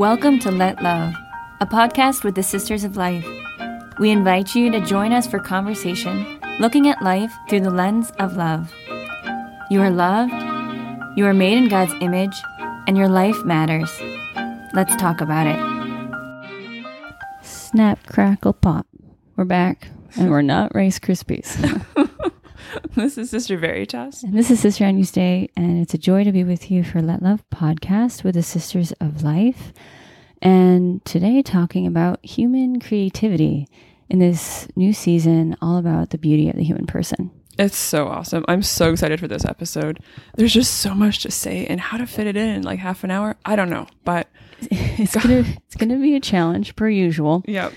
Welcome to Let Love, a podcast with the Sisters of Life. We invite you to join us for conversation, looking at life through the lens of love. You are loved, you are made in God's image, and your life matters. Let's talk about it. Snap, crackle, pop. We're back, and we're not Rice Krispies. This is Sister Veritas. And this is Sister Anu's Day, and it's a joy to be with you for Let Love podcast with the Sisters of Life. And today talking about human creativity in this new season, all about the beauty of the human person. It's so awesome. I'm so excited for this episode. There's just so much to say and how to fit it in like half an hour. I don't know, but it's gonna be a challenge per usual. Yeah.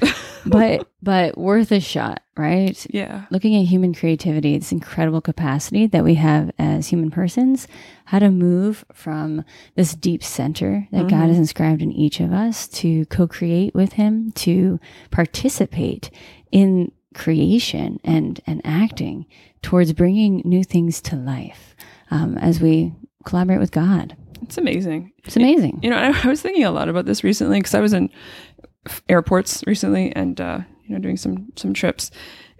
but worth a shot, right? Yeah. Looking at human creativity, this incredible capacity that we have as human persons, how to move from this deep center that God has inscribed in each of us to co-create with him, to participate in creation and acting towards bringing new things to life as we collaborate with God. It's amazing. It's amazing. You know, I was thinking a lot about this recently because I was in airports recently and, doing some trips.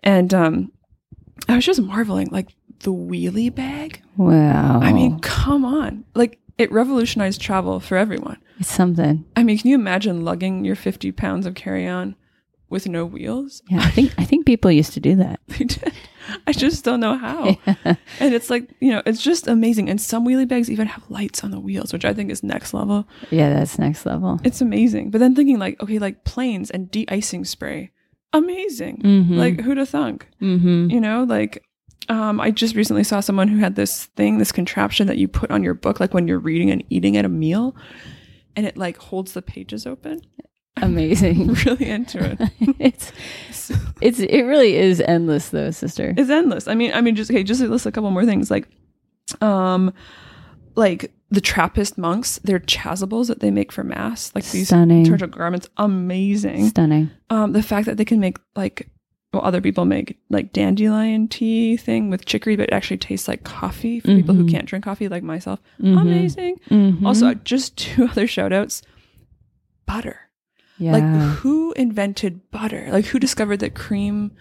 And I was just marveling, like the wheelie bag. Wow. I mean, come on. Like it revolutionized travel for everyone. It's something. I mean, can you imagine lugging your 50 pounds of carry-on with no wheels? Yeah, I think people used to do that. They did. I just don't know how. Yeah. And it's like, you know, it's just amazing. And some wheelie bags even have lights on the wheels, which I think is next level. Yeah, that's next level. It's amazing. But then thinking like, okay, like planes and de-icing spray. Amazing. Mm-hmm. Like who'd have thunk? Mm-hmm. You know, like I just recently saw someone who had this thing, this contraption that you put on your book, like when you're reading and eating at a meal, and it like holds the pages open. Amazing. I'm really into it. It really is endless though, sister. It's endless. I mean just list a couple more things like the Trappist monks, their chasubles that they make for mass, like these turtle garments, amazing. Stunning. The fact that they can make like, well, other people make like dandelion tea thing with chicory, but it actually tastes like coffee for people who can't drink coffee like myself. Mm-hmm. Amazing. Mm-hmm. Also, just two other shout outs. Butter. Yeah. Like who invented butter? Like who discovered that cream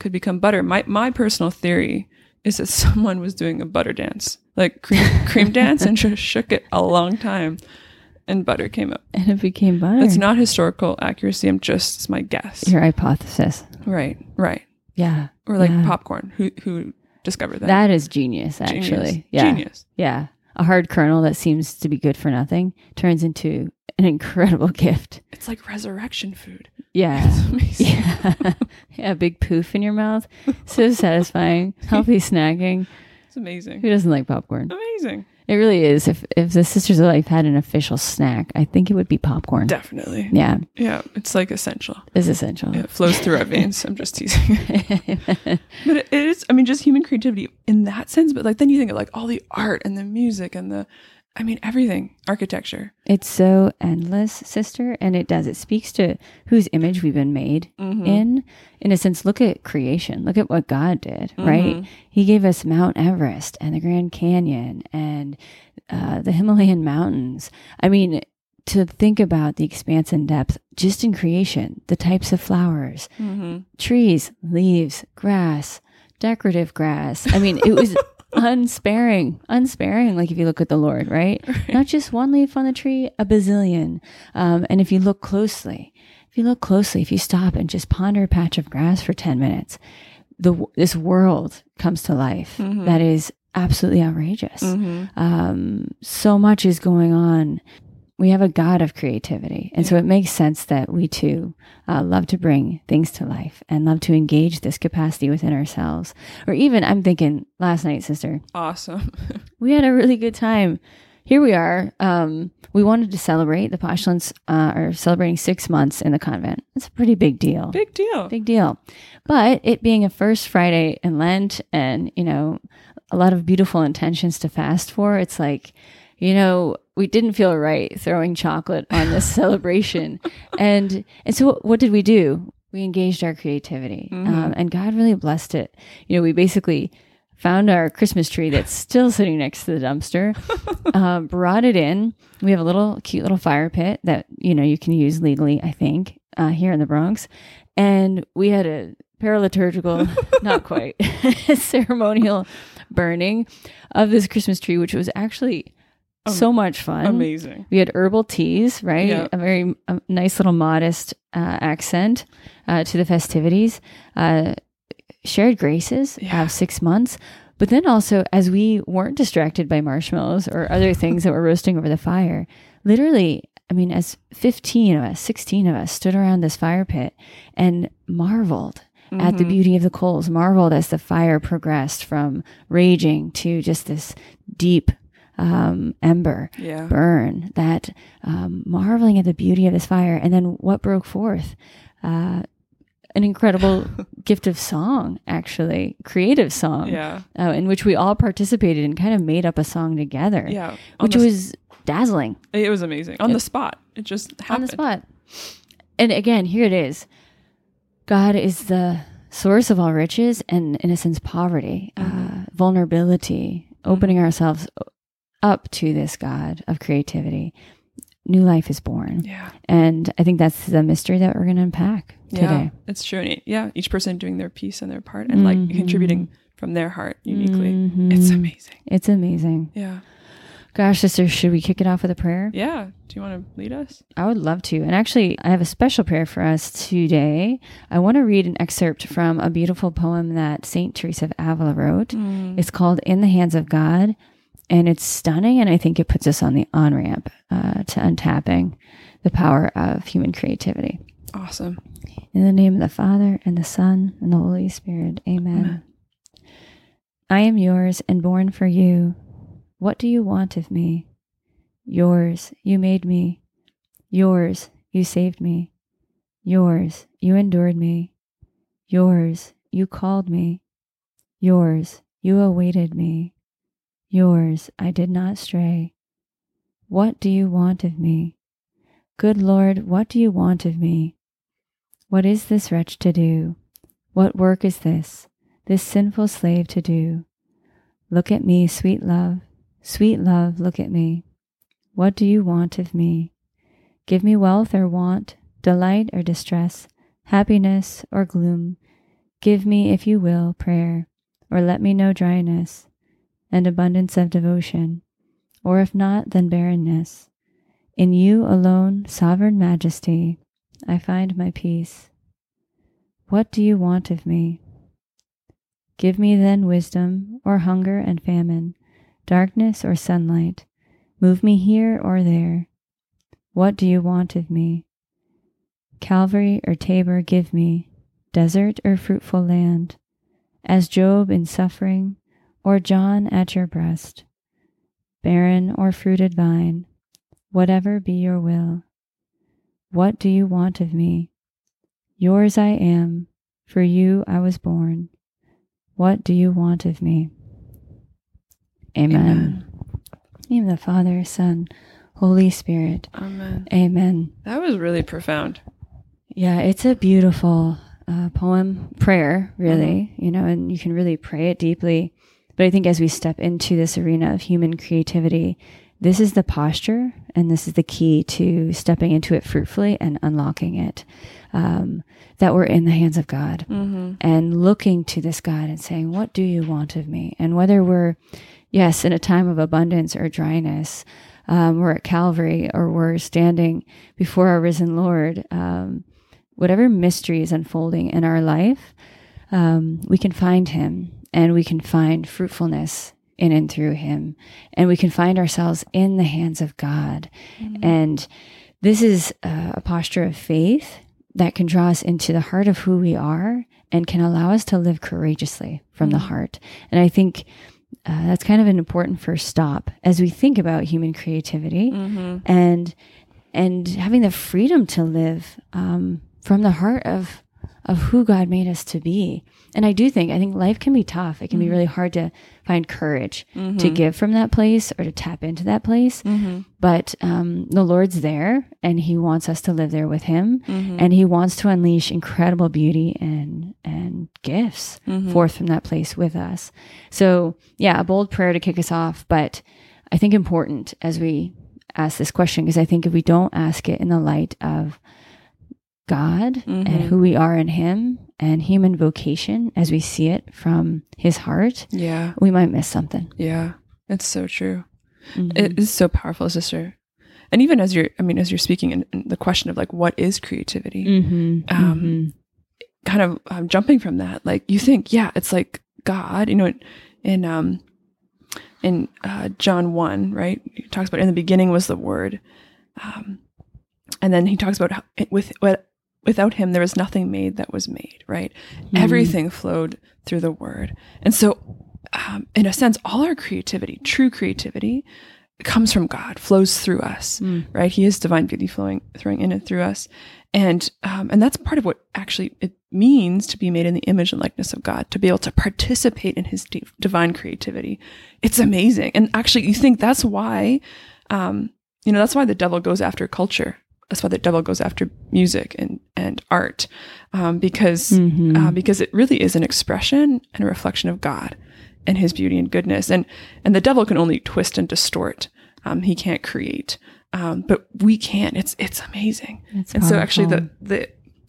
could become butter? My personal theory is that someone was doing a butter dance, like cream dance, and just shook it a long time, and butter came up, and it became butter. It's not historical accuracy. It's my guess. Your hypothesis. Right. Yeah. Or like popcorn. Who discovered that? That is genius. Actually, yeah. Genius. Yeah. A hard kernel that seems to be good for nothing turns into an incredible gift. It's like resurrection food. Yeah. It's amazing. Yeah. Yeah, big poof in your mouth. So satisfying. Healthy snacking. It's amazing. Who doesn't like popcorn? Amazing. It really is. If the Sisters of Life had an official snack, I think it would be popcorn. Definitely. Yeah. Yeah. It's like essential. It's essential. It flows through our veins. I'm just teasing. But it is, I mean, just human creativity in that sense. But like, then you think of like all the art and the music and everything, architecture. It's so endless, sister, and it does. It speaks to whose image we've been made in. In a sense, look at creation. Look at what God did, right? He gave us Mount Everest and the Grand Canyon and the Himalayan mountains. I mean, to think about the expanse and depth just in creation, the types of flowers, trees, leaves, grass, decorative grass. I mean, it was... unsparing, like if you look at the Lord, right? Not just one leaf on the tree, a bazillion. And if you look closely, if you stop and just ponder a patch of grass for 10 minutes, this world comes to life. That is absolutely outrageous. So much is going on. We have a God of creativity. And so it makes sense that we too love to bring things to life and love to engage this capacity within ourselves. Or even, I'm thinking last night, sister. Awesome. We had a really good time. Here we are. We wanted to celebrate. The postulants are celebrating 6 months in the convent. That's a pretty big deal. Big deal. But it being a first Friday in Lent and, you know, a lot of beautiful intentions to fast for, it's like, you know, we didn't feel right throwing chocolate on this celebration. And so what did we do? We engaged our creativity, and God really blessed it. You know, we basically found our Christmas tree that's still sitting next to the dumpster, brought it in. We have a little cute little fire pit that, you know, you can use legally, I think, here in the Bronx. And we had a paraliturgical, not quite, ceremonial burning of this Christmas tree, which was actually so much fun. Amazing. We had herbal teas, right? Yep. A very nice little modest accent to the festivities. Shared graces of 6 months. But then also, as we weren't distracted by marshmallows or other things that were roasting over the fire, literally, I mean, as 15 of us, 16 of us stood around this fire pit and marveled at the beauty of the coals, marveled as the fire progressed from raging to just this deep ember burn, that marveling at the beauty of this fire. And then what broke forth? An incredible gift of song, actually, creative song, in which we all participated and kind of made up a song together, which was dazzling. It was amazing. On the spot. It just happened. On the spot. And again, here it is. God is the source of all riches and, in a sense, poverty, vulnerability, opening ourselves up to this God of creativity. New life is born. Yeah. And I think that's the mystery that we're going to unpack today. Yeah, it's true. And each person doing their piece and their part and like contributing from their heart uniquely. Mm-hmm. It's amazing. It's amazing. Yeah. Gosh, sister, should we kick it off with a prayer? Yeah. Do you want to lead us? I would love to. And actually, I have a special prayer for us today. I want to read an excerpt from a beautiful poem that St. Teresa of Avila wrote. It's called In the Hands of God. And it's stunning, and I think it puts us on the on-ramp to untapping the power of human creativity. Awesome. In the name of the Father, and the Son, and the Holy Spirit. Amen. Amen. I am yours and born for you. What do you want of me? Yours, you made me. Yours, you saved me. Yours, you endured me. Yours, you called me. Yours, you awaited me. Yours, I did not stray. What do you want of me? Good Lord, what do you want of me? What is this wretch to do? What work is this, this sinful slave to do? Look at me, sweet love, look at me. What do you want of me? Give me wealth or want, delight or distress, happiness or gloom. Give me, if you will, prayer, or let me know dryness and abundance of devotion, or if not, then barrenness. In you alone, sovereign majesty, I find my peace. What do you want of me? Give me then wisdom, or hunger and famine, darkness or sunlight, move me here or there. What do you want of me? Calvary or Tabor give me, desert or fruitful land, as Job in suffering, or John at your breast, barren or fruited vine, whatever be your will. What do you want of me? Yours I am, for you I was born. What do you want of me? Amen. In the name of the Father, Son, Holy Spirit. Amen. Amen. That was really profound. Yeah, it's a beautiful poem, prayer, really, you know, and you can really pray it deeply. But I think as we step into this arena of human creativity, this is the posture and this is the key to stepping into it fruitfully and unlocking it, that we're in the hands of God and looking to this God and saying, what do you want of me? And whether we're, yes, in a time of abundance or dryness, we're at Calvary or we're standing before our risen Lord, whatever mystery is unfolding in our life, we can find him. And we can find fruitfulness in and through him. And we can find ourselves in the hands of God. Mm-hmm. And this is a posture of faith that can draw us into the heart of who we are and can allow us to live courageously from the heart. And I think that's kind of an important first stop as we think about human creativity and having the freedom to live from the heart of of who God made us to be. And I think life can be tough. It can be really hard to find courage to give from that place or to tap into that place. But the Lord's there, and He wants us to live there with Him, and He wants to unleash incredible beauty and gifts forth from that place with us. So yeah, a bold prayer to kick us off, but I think important as we ask this question, because I think if we don't ask it in the light of God and who we are in Him and human vocation as we see it from His heart, we might miss something. Yeah, it's so true. It is so powerful, sister. And even as you're speaking in the question of like, what is creativity? Kind of jumping from that, like you think, it's like God, you know, in John 1, right? He talks about in the beginning was the Word. And then he talks about how without Him, there was nothing made that was made, right? Everything flowed through the Word. And so, in a sense, all our creativity, true creativity, comes from God, flows through us, right? He is divine beauty flowing in and through us. And that's part of what actually it means to be made in the image and likeness of God, to be able to participate in His divine creativity. It's amazing. And actually, you think that's why, that's why the devil goes after culture. That's why the devil goes after music and art, because it really is an expression and a reflection of God and His beauty and goodness. And the devil can only twist and distort. He can't create, but we can. It's amazing. So actually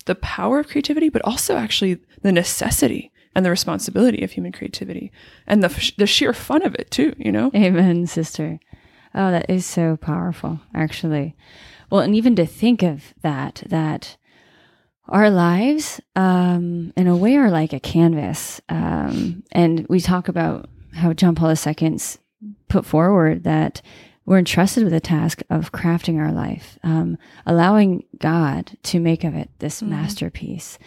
the power of creativity, but also actually the necessity and the responsibility of human creativity and the sheer fun of it too. You know. Amen, sister. Oh, that is so powerful, actually. Well, and even to think of that our lives, in a way, are like a canvas. And we talk about how John Paul II put forward that we're entrusted with the task of crafting our life, allowing God to make of it this masterpiece.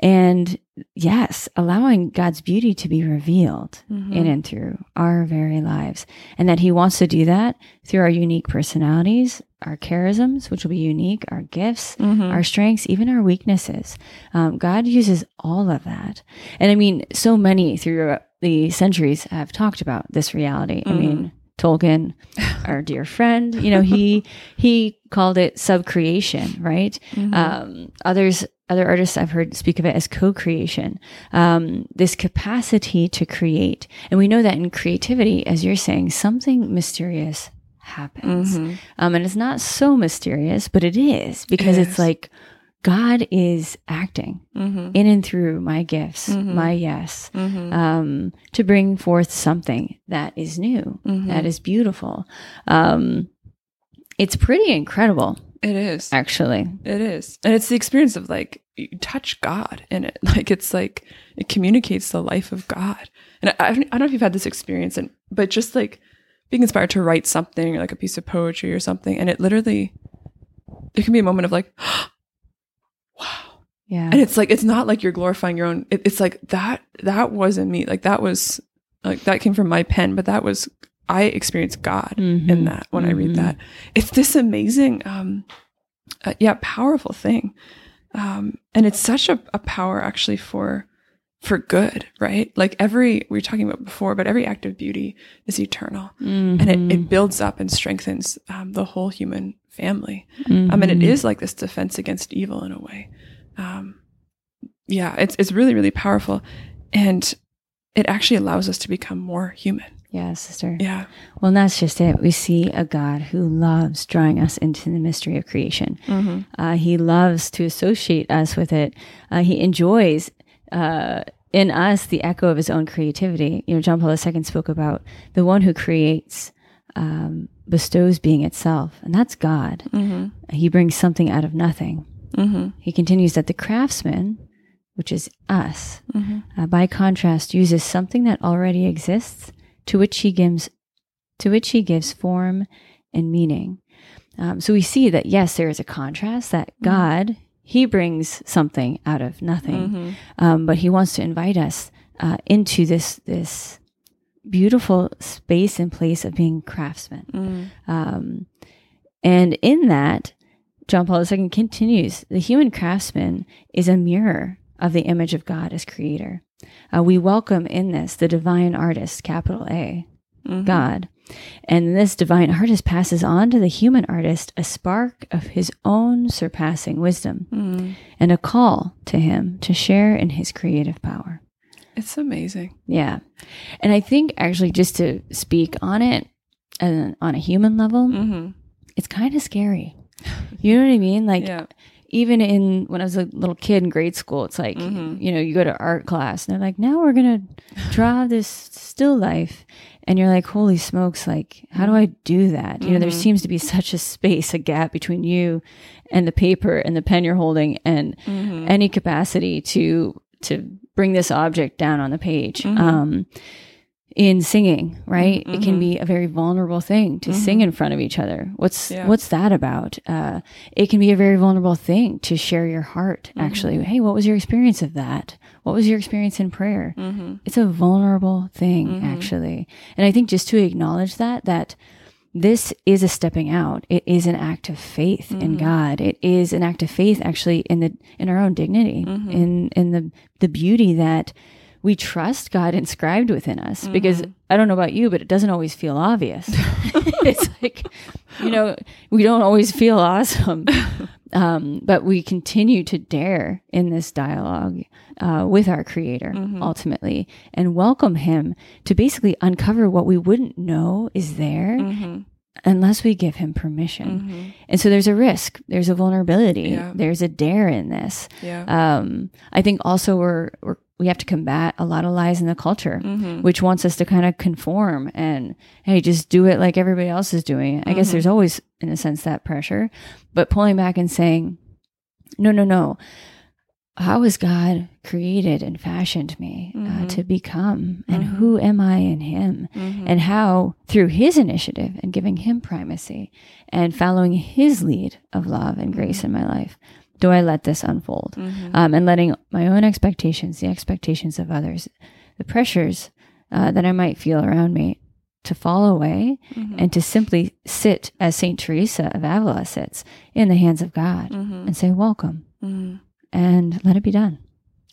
And yes, allowing God's beauty to be revealed in and through our very lives. And that He wants to do that through our unique personalities, our charisms, which will be unique, our gifts, our strengths, even our weaknesses. God uses all of that. And I mean, so many through the centuries have talked about this reality. I mean, Tolkien, our dear friend, you know, he called it subcreation, right? Other artists I've heard speak of it as co-creation, this capacity to create. And we know that in creativity, as you're saying, something mysterious happens. And it's not so mysterious, but it is, because it's like God is acting in and through my gifts, my yes, to bring forth something that is new, that is beautiful. It's pretty incredible. It is. Actually. It is. And it's the experience of like, you touch God in it. Like, it's like, it communicates the life of God. And I don't know if you've had this experience, but just like being inspired to write something, or like a piece of poetry or something. And it can be a moment of like, wow. Yeah. And it's like, it's not like you're glorifying your own. It's like that wasn't me. Like that came from my pen, but that was, I experience God in that when I read that. It's this amazing, powerful thing. And it's such a power actually for good, right? Like we were talking about before, but every act of beauty is eternal, and it builds up and strengthens the whole human family. And it is like this defense against evil in a way. It's really, really powerful, and it actually allows us to become more human. Yeah, sister. Yeah. Well, and that's just it. We see a God who loves drawing us into the mystery of creation. He loves to associate us with it. He enjoys in us the echo of his own creativity. You know, John Paul II spoke about the one who creates, bestows being itself, and that's God. He brings something out of nothing. He continues that the craftsman, which is us, by contrast, uses something that already exists, to which he gives form and meaning. So we see that, yes, there is a contrast, that God, he brings something out of nothing, but he wants to invite us into this beautiful space and place of being craftsmen. And in that, John Paul II continues, the human craftsman is a mirror of the image of God as creator. We welcome in this the divine artist, capital A, mm-hmm. God. And this divine artist passes on to the human artist a spark of his own surpassing wisdom and a call to him to share in his creative power. It's amazing. Yeah. And I think actually just to speak on it on a human level, it's kind of scary. You know what I mean? Like even in when I was a little kid in grade school, it's like, you know, you go to art class and they're like, now we're going to draw this still life. And you're like, holy smokes, like, how do I do that? You know, there seems to be such a space, a gap between you and the paper and the pen you're holding and any capacity to bring this object down on the page. In singing, right? It can be a very vulnerable thing to sing in front of each other. What's that about? It can be a very vulnerable thing to share your heart, actually. Hey, what was your experience of that? What was your experience in prayer? It's a vulnerable thing, actually. And I think just to acknowledge that this is a stepping out. It is an act of faith in God. It is an act of faith, actually, in our own dignity, in the beauty that we trust God inscribed within us, because I don't know about you, but it doesn't always feel obvious. It's like, you know, we don't always feel awesome, but we continue to dare in this dialogue with our Creator ultimately, and welcome Him to basically uncover what we wouldn't know is there unless we give Him permission. And so there's a risk, there's a vulnerability, there's a dare in this. I think also we have to combat a lot of lies in the culture, which wants us to kind of conform and, hey, just do it like everybody else is doing it. I guess there's always, in a sense, that pressure, but pulling back and saying, no. How has God created and fashioned me to become? And who am I in Him? And how, through His initiative and giving Him primacy and following His lead of love and grace in my life, do I let this unfold? And letting my own expectations, the expectations of others, the pressures that I might feel around me to fall away and to simply sit, as St. Teresa of Avila sits, in the hands of God and say, welcome, and let it be done.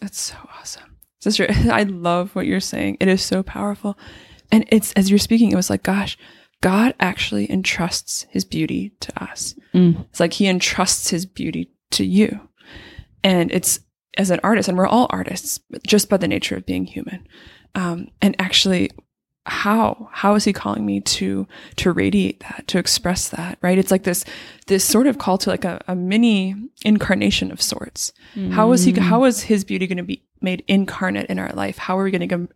That's so awesome. Sister, I love what you're saying. It is so powerful. And it's, as you're speaking, it was like, gosh, God actually entrusts His beauty to us. It's like He entrusts His beauty to you. And it's, as an artist, and we're all artists just by the nature of being human. And actually, how is He calling me to radiate that, to express that, right? It's like this sort of call to like a mini incarnation of sorts. How is His beauty going to be made incarnate in our life? How are we going to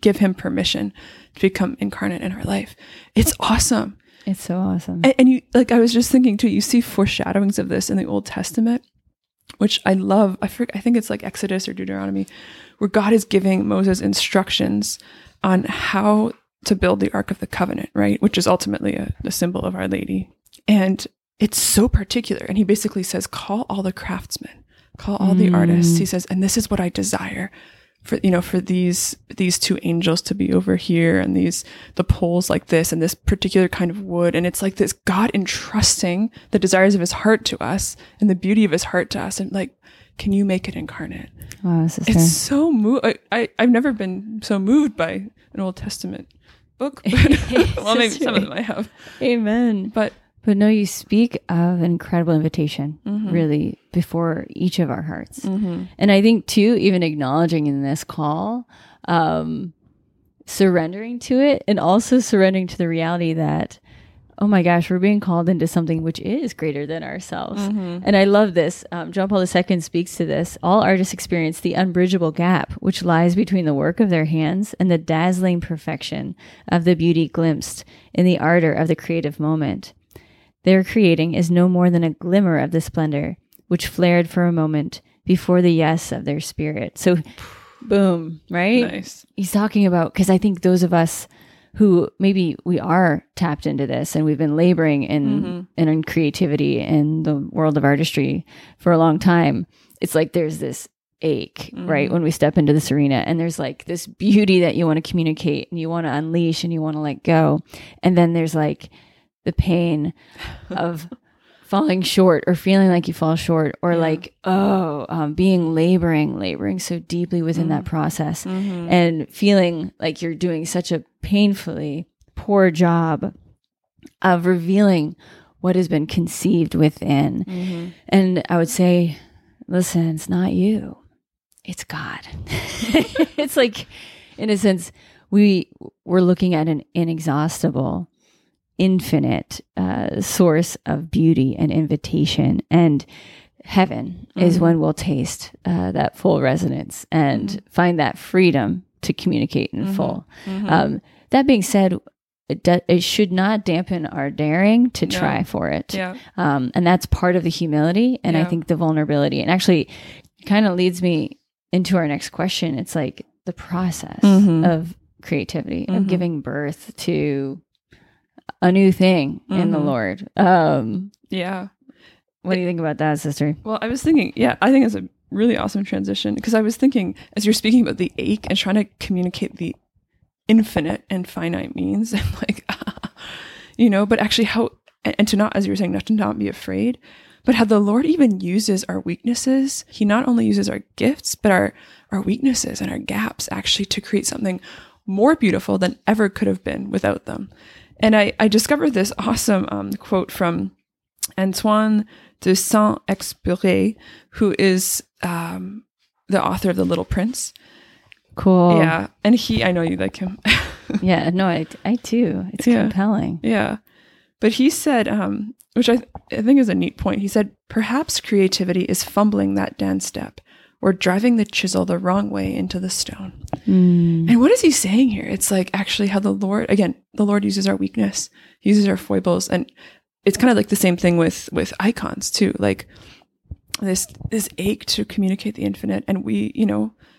give Him permission to become incarnate in our life? It's awesome. It's so awesome. And you, like, I was just thinking too, you see foreshadowings of this in the Old Testament, which I love. I think it's like Exodus or Deuteronomy, where God is giving Moses instructions on how to build the Ark of the Covenant, right? Which is ultimately a symbol of Our Lady. And it's so particular. And He basically says, call all the craftsmen, call all the artists. He says, and this is what I desire for these two angels to be over here, and the poles like this, and this particular kind of wood. And it's like this God entrusting the desires of His heart to us and the beauty of His heart to us. And like, can you make it incarnate? Wow, sister. It's so I've never been so moved by an Old Testament book. Well, maybe some of them I have. Amen. But no, you speak of an incredible invitation, really, before each of our hearts. And I think, too, even acknowledging in this call, surrendering to it, and also surrendering to the reality that, oh my gosh, we're being called into something which is greater than ourselves. And I love this. John Paul II speaks to this. All artists experience the unbridgeable gap which lies between the work of their hands and the dazzling perfection of the beauty glimpsed in the ardor of the creative moment. Their creating is no more than a glimmer of the splendor which flared for a moment before the yes of their spirit. So, boom, right? Nice. He's talking about, because I think those of us who maybe we are tapped into this and we've been laboring in creativity in the world of artistry for a long time, it's like there's this ache, right? When we step into this arena, and there's like this beauty that you want to communicate and you want to unleash and you want to let go. And then there's like the pain of falling short or feeling like you fall short or being laboring so deeply within that process and feeling like you're doing such a painfully poor job of revealing what has been conceived within. And I would say, listen, it's not you, it's God. It's like, in a sense, we're looking at an inexhaustible, infinite source of beauty and invitation, and heaven is when we'll taste that full resonance and find that freedom to communicate in full. That being said, it should not dampen our daring to try for it. And that's part of the humility and I think the vulnerability. And actually kind of leads me into our next question. It's like the process of creativity, of giving birth to a new thing in the Lord. What do you think about that, sister? Well, I was thinking, I think it's a really awesome transition, because I was thinking as you're speaking about the ache and trying to communicate the infinite and finite means, and like, but actually how, and to not, as you were saying, not to be afraid, but how the Lord even uses our weaknesses. He not only uses our gifts, but our weaknesses and our gaps actually to create something more beautiful than ever could have been without them. And I discovered this awesome quote from Antoine de Saint-Exupéry, who is the author of The Little Prince. Cool. Yeah. And I know you like him. I too. It's compelling. Yeah. But he said, which I think is a neat point, he said, perhaps creativity is fumbling that dance step or driving the chisel the wrong way into the stone. And what is he saying here? It's like actually how the Lord uses our weakness, uses our foibles. And it's kind of like the same thing with icons too, like this ache to communicate the infinite. And we,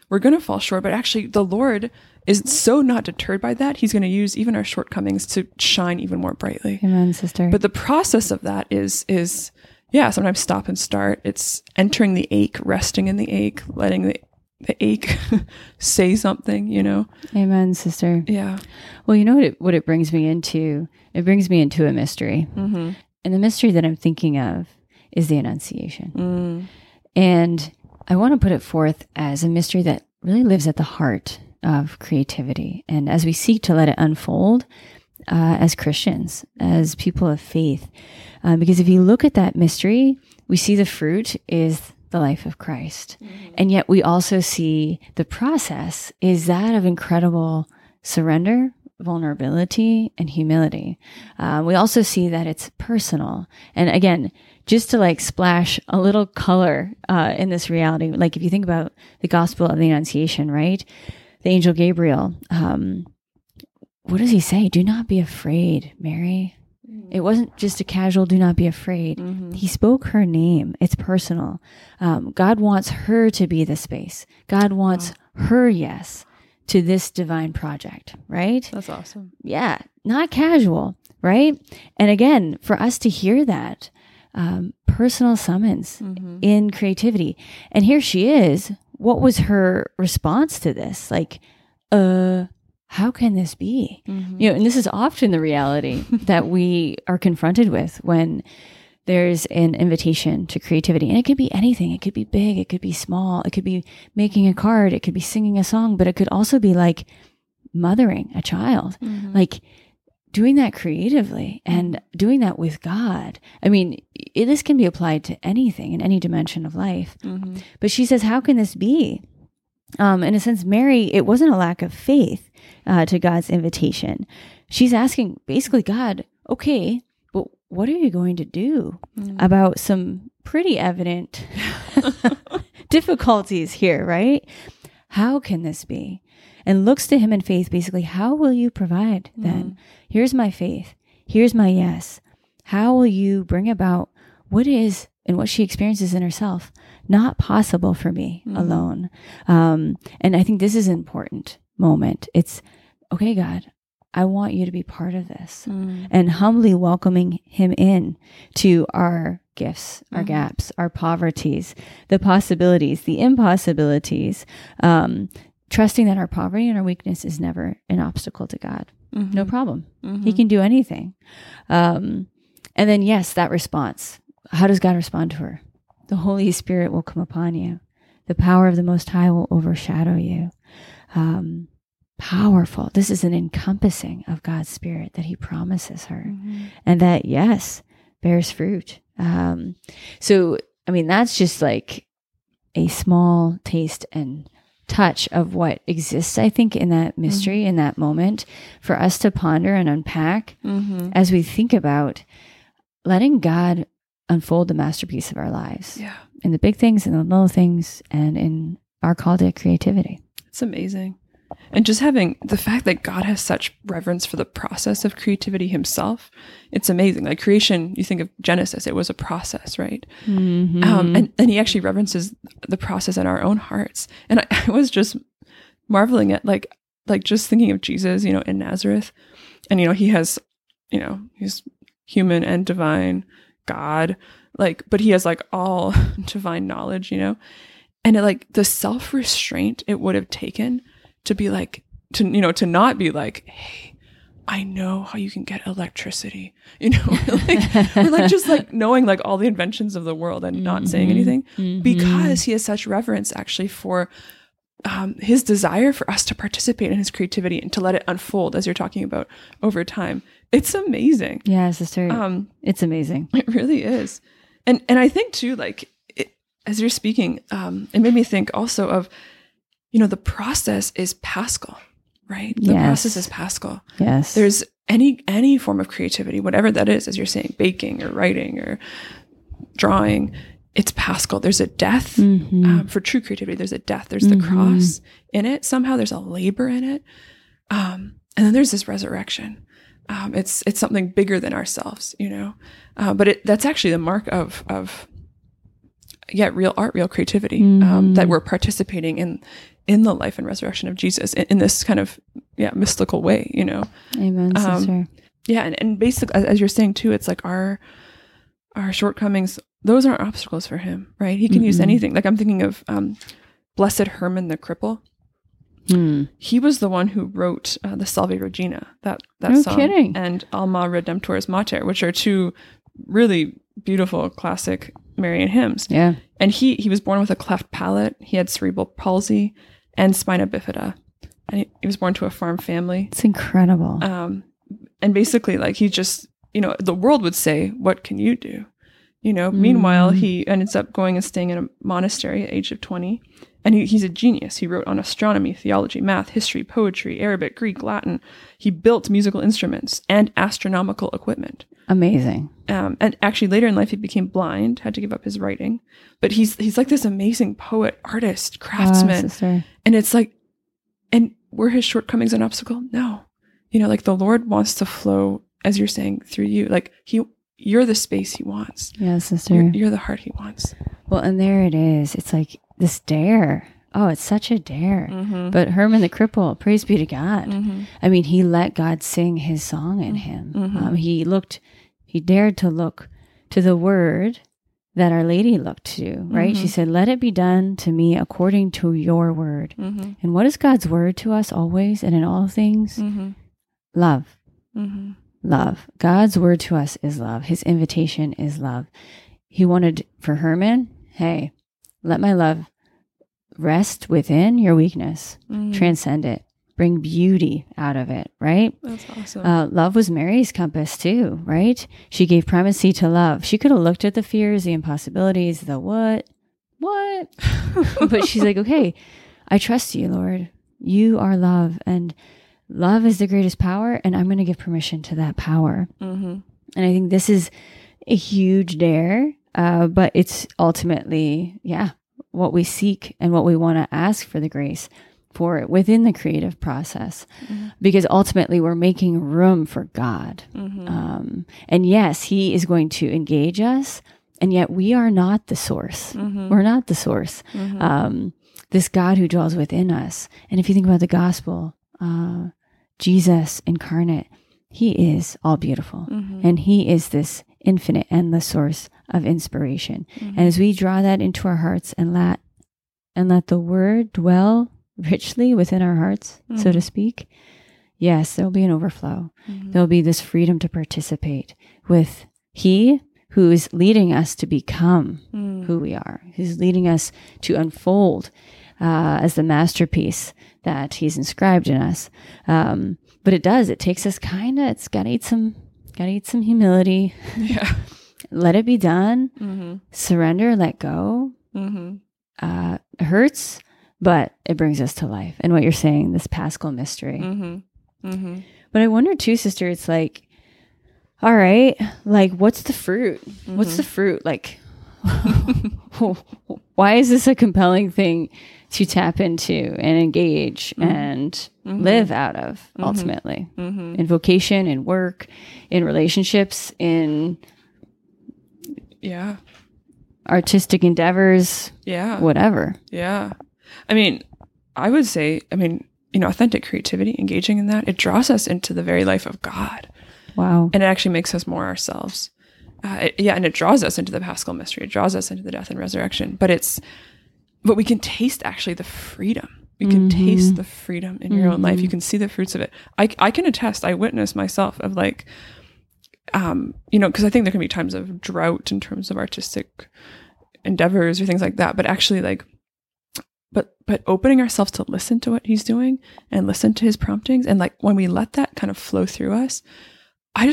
we're going to fall short, but actually the Lord is so not deterred by that. He's going to use even our shortcomings to shine even more brightly. Amen, sister. But the process of that is sometimes stop and start. It's entering the ache, resting in the ache, letting the ache say something, Amen, sister. Yeah. Well, you know what it brings me into? It brings me into a mystery. And the mystery that I'm thinking of is the Annunciation. And I want to put it forth as a mystery that really lives at the heart of creativity. And as we seek to let it unfold as Christians, as people of faith, because if you look at that mystery, we see the fruit is the life of Christ. And yet we also see the process is that of incredible surrender, vulnerability, and humility. We also see that it's personal. And again, just to like splash a little color in this reality, like if you think about the gospel of the Annunciation, right? The angel Gabriel, what does he say? Do not be afraid, Mary. It wasn't just a casual, do not be afraid. He spoke her name. It's personal. God wants her to be the space. God wants her yes to this divine project, right? That's awesome. Yeah, not casual, right? And again, for us to hear that, personal summons in creativity. And here she is. What was her response to this? Like, how can this be? And this is often the reality that we are confronted with when there's an invitation to creativity. And it could be anything. It could be big. It could be small. It could be making a card. It could be singing a song, but it could also be like mothering a child. Like, doing that creatively and doing that with God. I mean, this can be applied to anything in any dimension of life. But she says, how can this be? In a sense, Mary, it wasn't a lack of faith to God's invitation. She's asking basically God, okay, but what are you going to do about some pretty evident difficulties here, right? How can this be? And looks to him in faith, basically, how will you provide then? Here's my faith. Here's my yes. How will you bring about what is, and what she experiences in herself, not possible for me alone? And I think this is an important moment. It's, okay, God, I want you to be part of this. And humbly welcoming him in to our gifts, our gaps, our poverties, the possibilities, the impossibilities, trusting that our poverty and our weakness is never an obstacle to God. No problem. He can do anything. And then, yes, that response. How does God respond to her? The Holy Spirit will come upon you. The power of the Most High will overshadow you. Powerful. This is an encompassing of God's Spirit that he promises her. Mm-hmm. And that, yes, bears fruit. So, I mean, that's just like a small taste and touch of what exists, I think, in that mystery, mm-hmm. in that moment, for us to ponder and unpack mm-hmm. as we think about letting God unfold the masterpiece of our lives. Yeah. In the big things and the little things and in our call to creativity. It's amazing. And just having the fact that God has such reverence for the process of creativity himself, it's amazing. Like creation, you think of Genesis, it was a process, right? Mm-hmm. And he actually reverences the process in our own hearts. And I was just marveling at like just thinking of Jesus, you know, in Nazareth. And, you know, he has, you know, he's human and divine, God, like, but he has like all divine knowledge, you know? And it, like the self-restraint it would have taken to be like, to, you know, to not be like, hey, I know how you can get electricity, you know, or like just like knowing like all the inventions of the world and not mm-hmm. saying anything mm-hmm. because he has such reverence actually for his desire for us to participate in his creativity and to let it unfold, as you're talking about, over time. It's amazing. Yeah, sister. It's amazing. It really is. And I think too, like it, as you're speaking, it made me think also of, you know, the process is paschal, right? The yes. process is paschal. Yes. There's any form of creativity, whatever that is, as you're saying, baking or writing or drawing, it's paschal. There's a death mm-hmm. For true creativity. There's a death. There's mm-hmm. the cross in it. Somehow there's a labor in it. And then there's this resurrection. It's something bigger than ourselves, you know, but that's actually the mark of real art, real creativity, mm-hmm. That we're participating in the life and resurrection of Jesus in this kind of, mystical way, you know? Amen, sister. Yeah. And basically, as you're saying too, it's like our shortcomings, those aren't obstacles for him, right? He can mm-hmm. use anything. Like I'm thinking of Blessed Herman the Cripple. Mm. He was the one who wrote the Salve Regina, that no song, kidding. And Alma Redemptoris Mater, which are two really beautiful classic Marian hymns. Yeah. And he was born with a cleft palate. He had cerebral palsy and spina bifida. And he was born to a farm family. It's incredible. And basically, like, he just, you know, the world would say, what can you do? You know, meanwhile, he ends up going and staying in a monastery at the age of 20. And he's a genius. He wrote on astronomy, theology, math, history, poetry, Arabic, Greek, Latin. He built musical instruments and astronomical equipment. Amazing. And actually later in life, he became blind, had to give up his writing. But he's like this amazing poet, artist, craftsman. Oh, and it's like, and were his shortcomings an obstacle? No. You know, like the Lord wants to flow, as you're saying, through you. Like you're the space he wants. Yeah, sister. You're the heart he wants. Well, and there it is. It's like this dare. Oh, it's such a dare. Mm-hmm. But Herman the Cripple, praise be to God. Mm-hmm. I mean, he let God sing his song in him. Mm-hmm. He dared to look to the word that Our Lady looked to, right? Mm-hmm. She said, let it be done to me according to your word. Mm-hmm. And what is God's word to us always and in all things? Mm-hmm. Love. Mm-hmm. Love. God's word to us is love. His invitation is love. He wanted for Herman, hey, let my love rest within your weakness, transcend it, bring beauty out of it, right? That's awesome. Love was Mary's compass too, right? She gave primacy to love. She could have looked at the fears, the impossibilities, the what? But she's like, okay, I trust you, Lord. You are love, and love is the greatest power, and I'm going to give permission to that power. Mm-hmm. And I think this is a huge dare, but it's ultimately, what we seek and what we want to ask for the grace for it within the creative process, mm-hmm. because ultimately we're making room for God. Mm-hmm. And yes, he is going to engage us, and yet we are not the source. Mm-hmm. We're not the source. Mm-hmm. This God who dwells within us. And if you think about the gospel, Jesus incarnate, he is all beautiful, mm-hmm. and he is this infinite, endless source of inspiration. Mm-hmm. And as we draw that into our hearts and let the word dwell richly within our hearts, mm-hmm. so to speak, yes, there'll be an overflow. Mm-hmm. There'll be this freedom to participate with he who's leading us to become who we are, who's leading us to unfold as the masterpiece that he's inscribed in us. But it does, it takes us it's gotta eat some humility. Yeah. Let it be done. Mm-hmm. Surrender, let go. Mm-hmm. It hurts, but it brings us to life. And what you're saying, this Paschal mystery. Mm-hmm. Mm-hmm. But I wonder too, sister, it's like, all right, like what's the fruit? Mm-hmm. What's the fruit? Like, why is this a compelling thing to tap into and engage and live out of ultimately in vocation, in work, in relationships, in artistic endeavors, whatever. Yeah. I mean, I would say, authentic creativity, engaging in that, it draws us into the very life of God. Wow. And it actually makes us more ourselves. And it draws us into the Paschal mystery. It draws us into the death and resurrection. But we can taste actually the freedom. We can taste the freedom in your own life. You can see the fruits of it. I can attest, I witness myself of like, because I think there can be times of drought in terms of artistic endeavors or things like that. But actually but opening ourselves to listen to what he's doing and listen to his promptings. And like when we let that kind of flow through us, I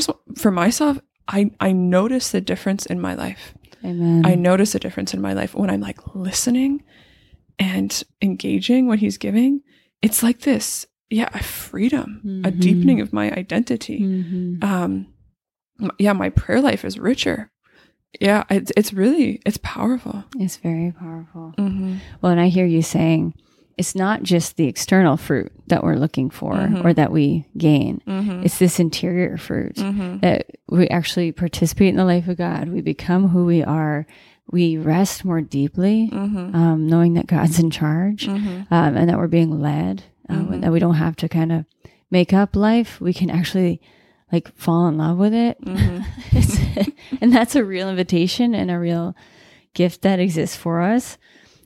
notice the difference in my life. Amen. I notice a difference in my life when I'm like listening and engaging what he's giving. It's like this, a freedom, a deepening of my identity. Mm-hmm. My prayer life is richer. Yeah, it's powerful. It's very powerful. Mm-hmm. Well, and I hear you saying it's not just the external fruit that we're looking for or that we gain. Mm-hmm. It's this interior fruit that we actually participate in the life of God. We become who we are. We rest more deeply, knowing that God's in charge and that we're being led and that we don't have to kind of make up life. We can actually like fall in love with it. Mm-hmm. And that's a real invitation and a real gift that exists for us.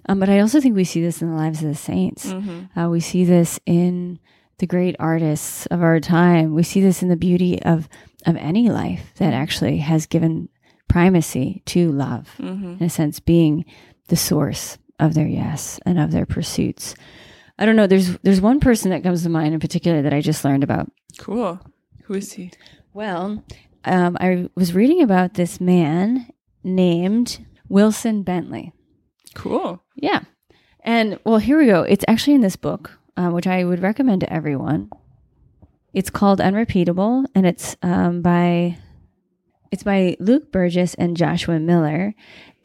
But I also think we see this in the lives of the saints. Mm-hmm. We see this in the great artists of our time. We see this in the beauty of any life that actually has given primacy to love, in a sense, being the source of their yes and of their pursuits. I don't know. There's one person that comes to mind in particular that I just learned about. Cool. Who is he? Well, I was reading about this man named Wilson Bentley. Cool. Yeah. And well, here we go. It's actually in this book, which I would recommend to everyone. It's called Unrepeatable, and it's by Luke Burgess and Joshua Miller.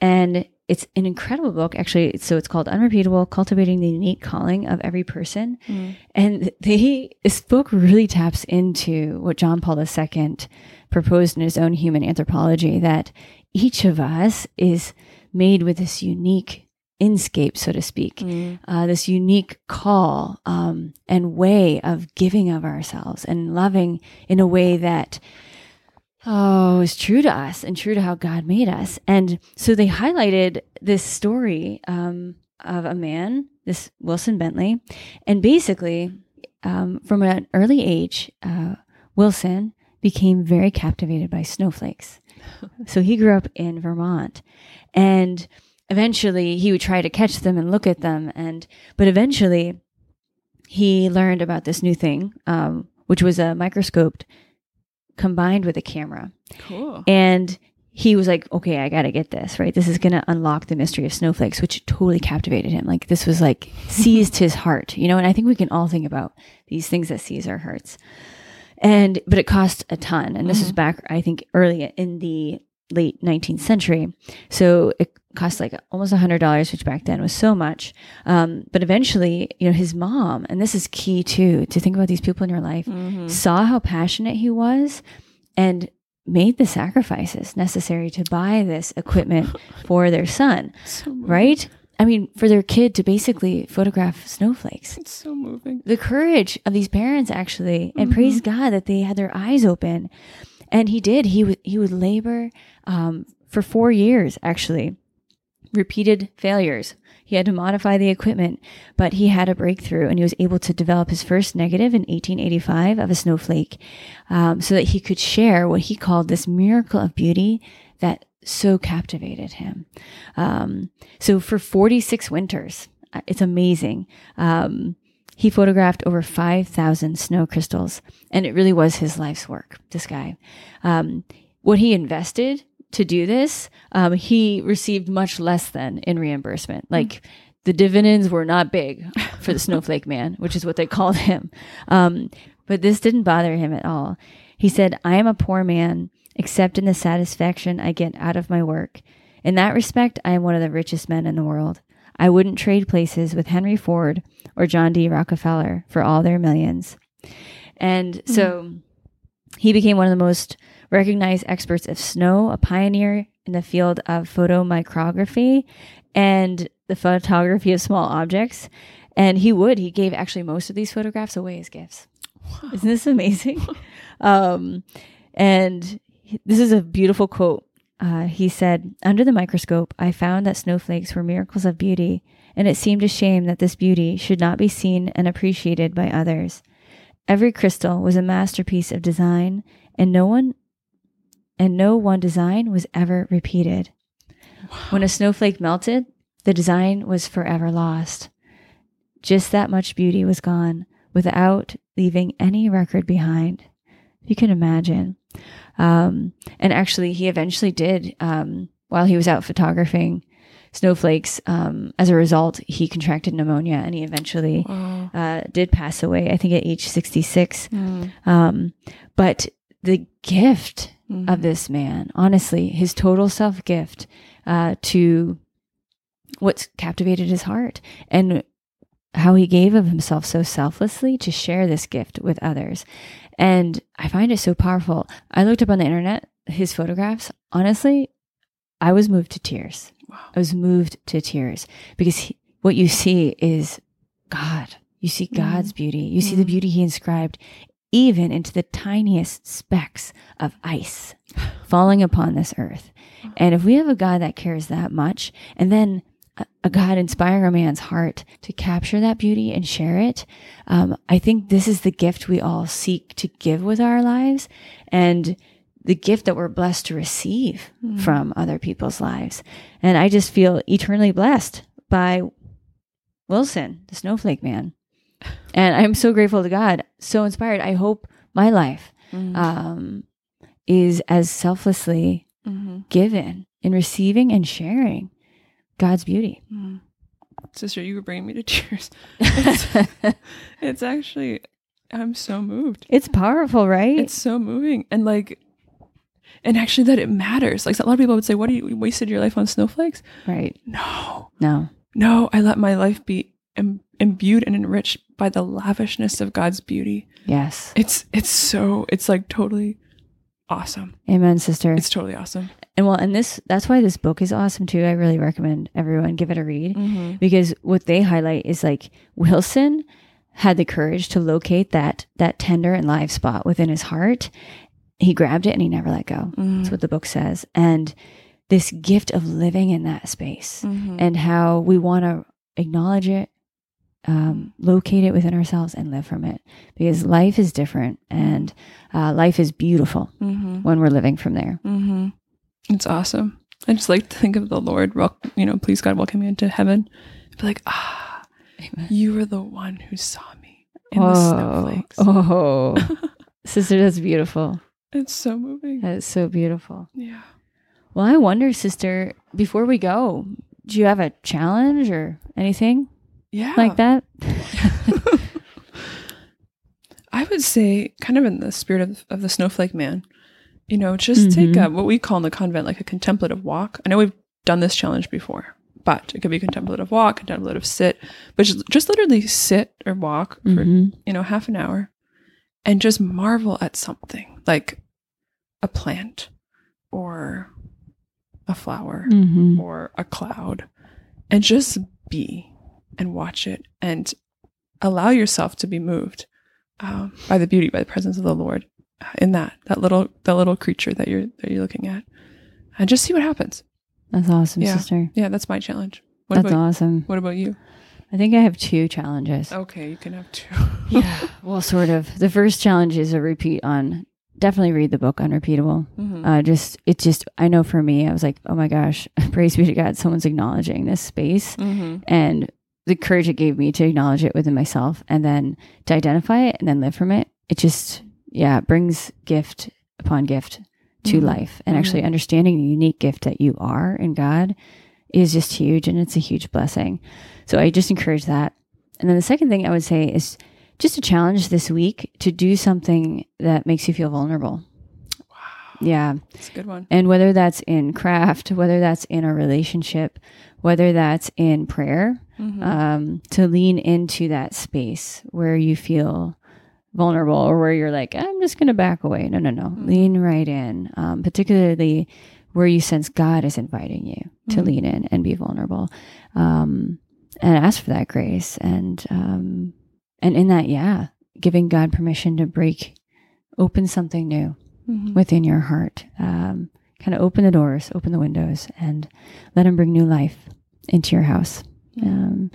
And it's an incredible book, actually. So it's called Unrepeatable, Cultivating the Unique Calling of Every Person. Mm. And this book really taps into what John Paul II proposed in his own human anthropology, that each of us is made with this unique inscape, so to speak, this unique call and way of giving of ourselves and loving in a way that is true to us and true to how God made us. And so they highlighted this story of a man, this Wilson Bentley, and basically from an early age, Wilson became very captivated by snowflakes. So he grew up in Vermont, and eventually he would try to catch them and look at them. But eventually he learned about this new thing, which was a microscope combined with a camera. Cool. And he was like, okay, I got to get this, right? This is going to unlock the mystery of snowflakes, which totally captivated him. Like this was like seized his heart, and I think we can all think about these things that seize our hearts. But it cost a ton. And this is back, I think, early in the late 19th century. So it cost like almost $100, which back then was so much. But eventually, his mom, and this is key too, to think about these people in your life, saw how passionate he was and made the sacrifices necessary to buy this equipment for their son, so right? I mean, for their kid to basically photograph snowflakes. It's so moving. The courage of these parents, actually, and praise God that they had their eyes open. And he did. He would labor for 4 years, actually. Repeated failures. He had to modify the equipment, but he had a breakthrough, and he was able to develop his first negative in 1885 of a snowflake so that he could share what he called this miracle of beauty that so captivated him. So for 46 winters, it's amazing. He photographed over 5,000 snow crystals, and it really was his life's work, this guy. What he invested to do this, he received much less than in reimbursement. Like, the dividends were not big for the snowflake man, which is what they called him. But this didn't bother him at all. He said, "I am a poor man, except in the satisfaction I get out of my work. In that respect, I am one of the richest men in the world. I wouldn't trade places with Henry Ford or John D. Rockefeller for all their millions." And so he became one of the most recognized experts of snow, a pioneer in the field of photomicrography and the photography of small objects. And he gave actually most of these photographs away as gifts. Wow. Isn't this amazing? And this is a beautiful quote. He said, "Under the microscope, I found that snowflakes were miracles of beauty, and it seemed a shame that this beauty should not be seen and appreciated by others. Every crystal was a masterpiece of design, and no one design was ever repeated. Wow. When a snowflake melted, the design was forever lost. Just that much beauty was gone, without leaving any record behind." You can imagine. And actually, he eventually did, while he was out photographing snowflakes, as a result, he contracted pneumonia, and he eventually did pass away, I think at age 66. But the gift of this man, honestly, his total self-gift to what's captivated his heart, and how he gave of himself so selflessly to share this gift with others. And I find it so powerful. I looked up on the internet his photographs. Honestly, I was moved to tears. Wow. I was moved to tears because what you see is God. You see God's beauty. You see the beauty he inscribed even into the tiniest specks of ice falling upon this earth. And if we have a God that cares that much, and then a God inspiring a man's heart to capture that beauty and share it. I think this is the gift we all seek to give with our lives, and the gift that we're blessed to receive from other people's lives. And I just feel eternally blessed by Wilson, the snowflake man. And I'm so grateful to God, so inspired. I hope my life is as selflessly given in receiving and sharing God's beauty. Sister, you were bringing me to tears. It's actually, I'm so moved. It's powerful, right? It's so moving. And actually that it matters. Like, a lot of people would say, what, you wasted your life on snowflakes? Right. No, I let my life be imbued and enriched by the lavishness of God's beauty. Yes. It's like totally awesome. Amen, sister. It's totally awesome. And that's why this book is awesome too. I really recommend everyone give it a read because what they highlight is like Wilson had the courage to locate that tender and live spot within his heart. He grabbed it and he never let go. That's what the book says. And this gift of living in that space and how we want to acknowledge it, locate it within ourselves and live from it, because life is different and life is beautiful when we're living from there. It's awesome. I just like to think of the Lord, please God, welcome me into heaven. Be like, Amen. You were the one who saw me in the snowflakes. Oh, sister, that's beautiful. It's so moving. That is so beautiful. Yeah. Well, I wonder, sister, before we go, do you have a challenge or anything? Yeah. Like that? I would say, kind of in the spirit of the snowflake man, just take what we call in the convent, like a contemplative walk. I know we've done this challenge before, but it could be contemplative walk, contemplative sit, but just literally sit or walk for, half an hour and just marvel at something like a plant or a flower or a cloud, and just be and watch it and allow yourself to be moved by the beauty, by the presence of the Lord. In that little creature that you're looking at, and just see what happens. That's awesome, sister. Yeah, that's my challenge. Awesome. What about you? I think I have two challenges. Okay, you can have two. Yeah, well, sort of. The first challenge is a repeat on definitely read the book Unrepeatable. Mm-hmm. I know for me, I was like, oh my gosh, praise be to God, someone's acknowledging this space. Mm-hmm. And the courage it gave me to acknowledge it within myself and then to identify it and then live from it. It just, yeah, brings gift upon gift to mm-hmm. life. And mm-hmm. actually understanding the unique gift that you are in God is just huge, and it's a huge blessing. So I just encourage that. And then the second thing I would say is just a challenge this week to do something that makes you feel vulnerable. Wow. Yeah. That's a good one. And whether that's in craft, whether that's in a relationship, whether that's in prayer, mm-hmm. To lean into that space where you feel vulnerable or where you're like, I'm just going to back away. No. Mm-hmm. Lean right in, particularly where you sense God is inviting you mm-hmm. to lean in and be vulnerable. And ask for that grace and in that, yeah, giving God permission to break open something new mm-hmm. within your heart. Kind of open the doors, open the windows, and let Him bring new life into your house. Mm-hmm.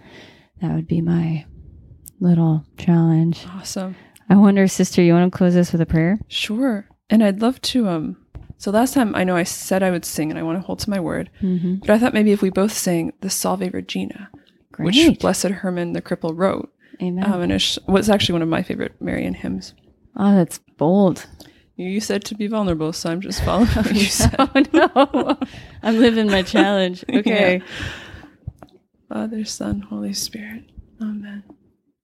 That would be my little challenge. Awesome. I wonder, sister, you want to close this with a prayer? Sure. And I'd love to. So last time, I know I said I would sing, and I want to hold to my word. Mm-hmm. But I thought maybe if we both sang the Salve Regina. Great. Which Blessed Herman the Cripple wrote. Amen. And it was actually one of my favorite Marian hymns. Oh, that's bold. You said to be vulnerable, so I'm just following what you said. Oh, no. I'm living my challenge. Okay. Yeah. Father, Son, Holy Spirit. Amen.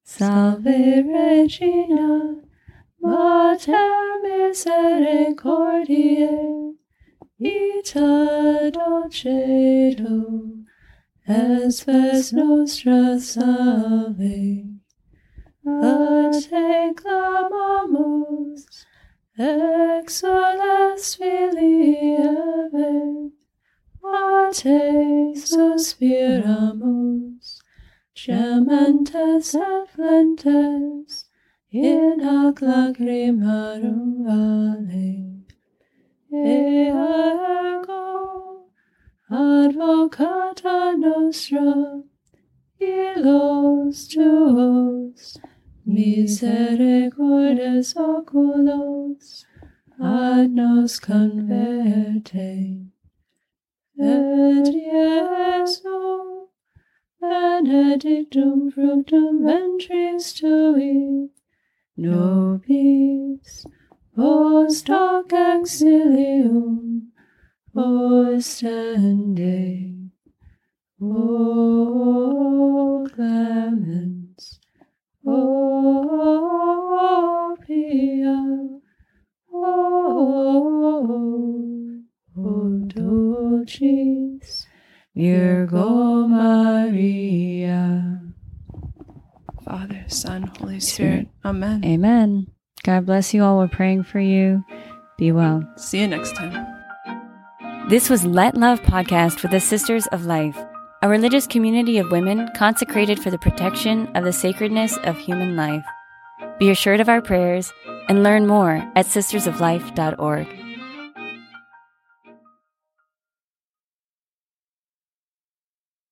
Salve Regina, Mater Misericordiae, Ita Dolcedo, Es vest nostra salve, a te clamamos, exules filii ave, a te suspiramos, gementes et flentes, in hac lacrimarum vale, ea ergo, Advocata nostra, illos tuos, misericordes oculos, ad nos converte. Et Iesu, benedictum fructum ventris tui, nobis, post hoc exilium, Ostende, O clemens, O pia, O dulcis Virgo Maria. Father, Son, Holy Spirit. Amen. Amen. God bless you all. We're praying for you. Be well. See you next time. This was Let Love podcast with the Sisters of Life, a religious community of women consecrated for the protection of the sacredness of human life. Be assured of our prayers and learn more at sistersoflife.org.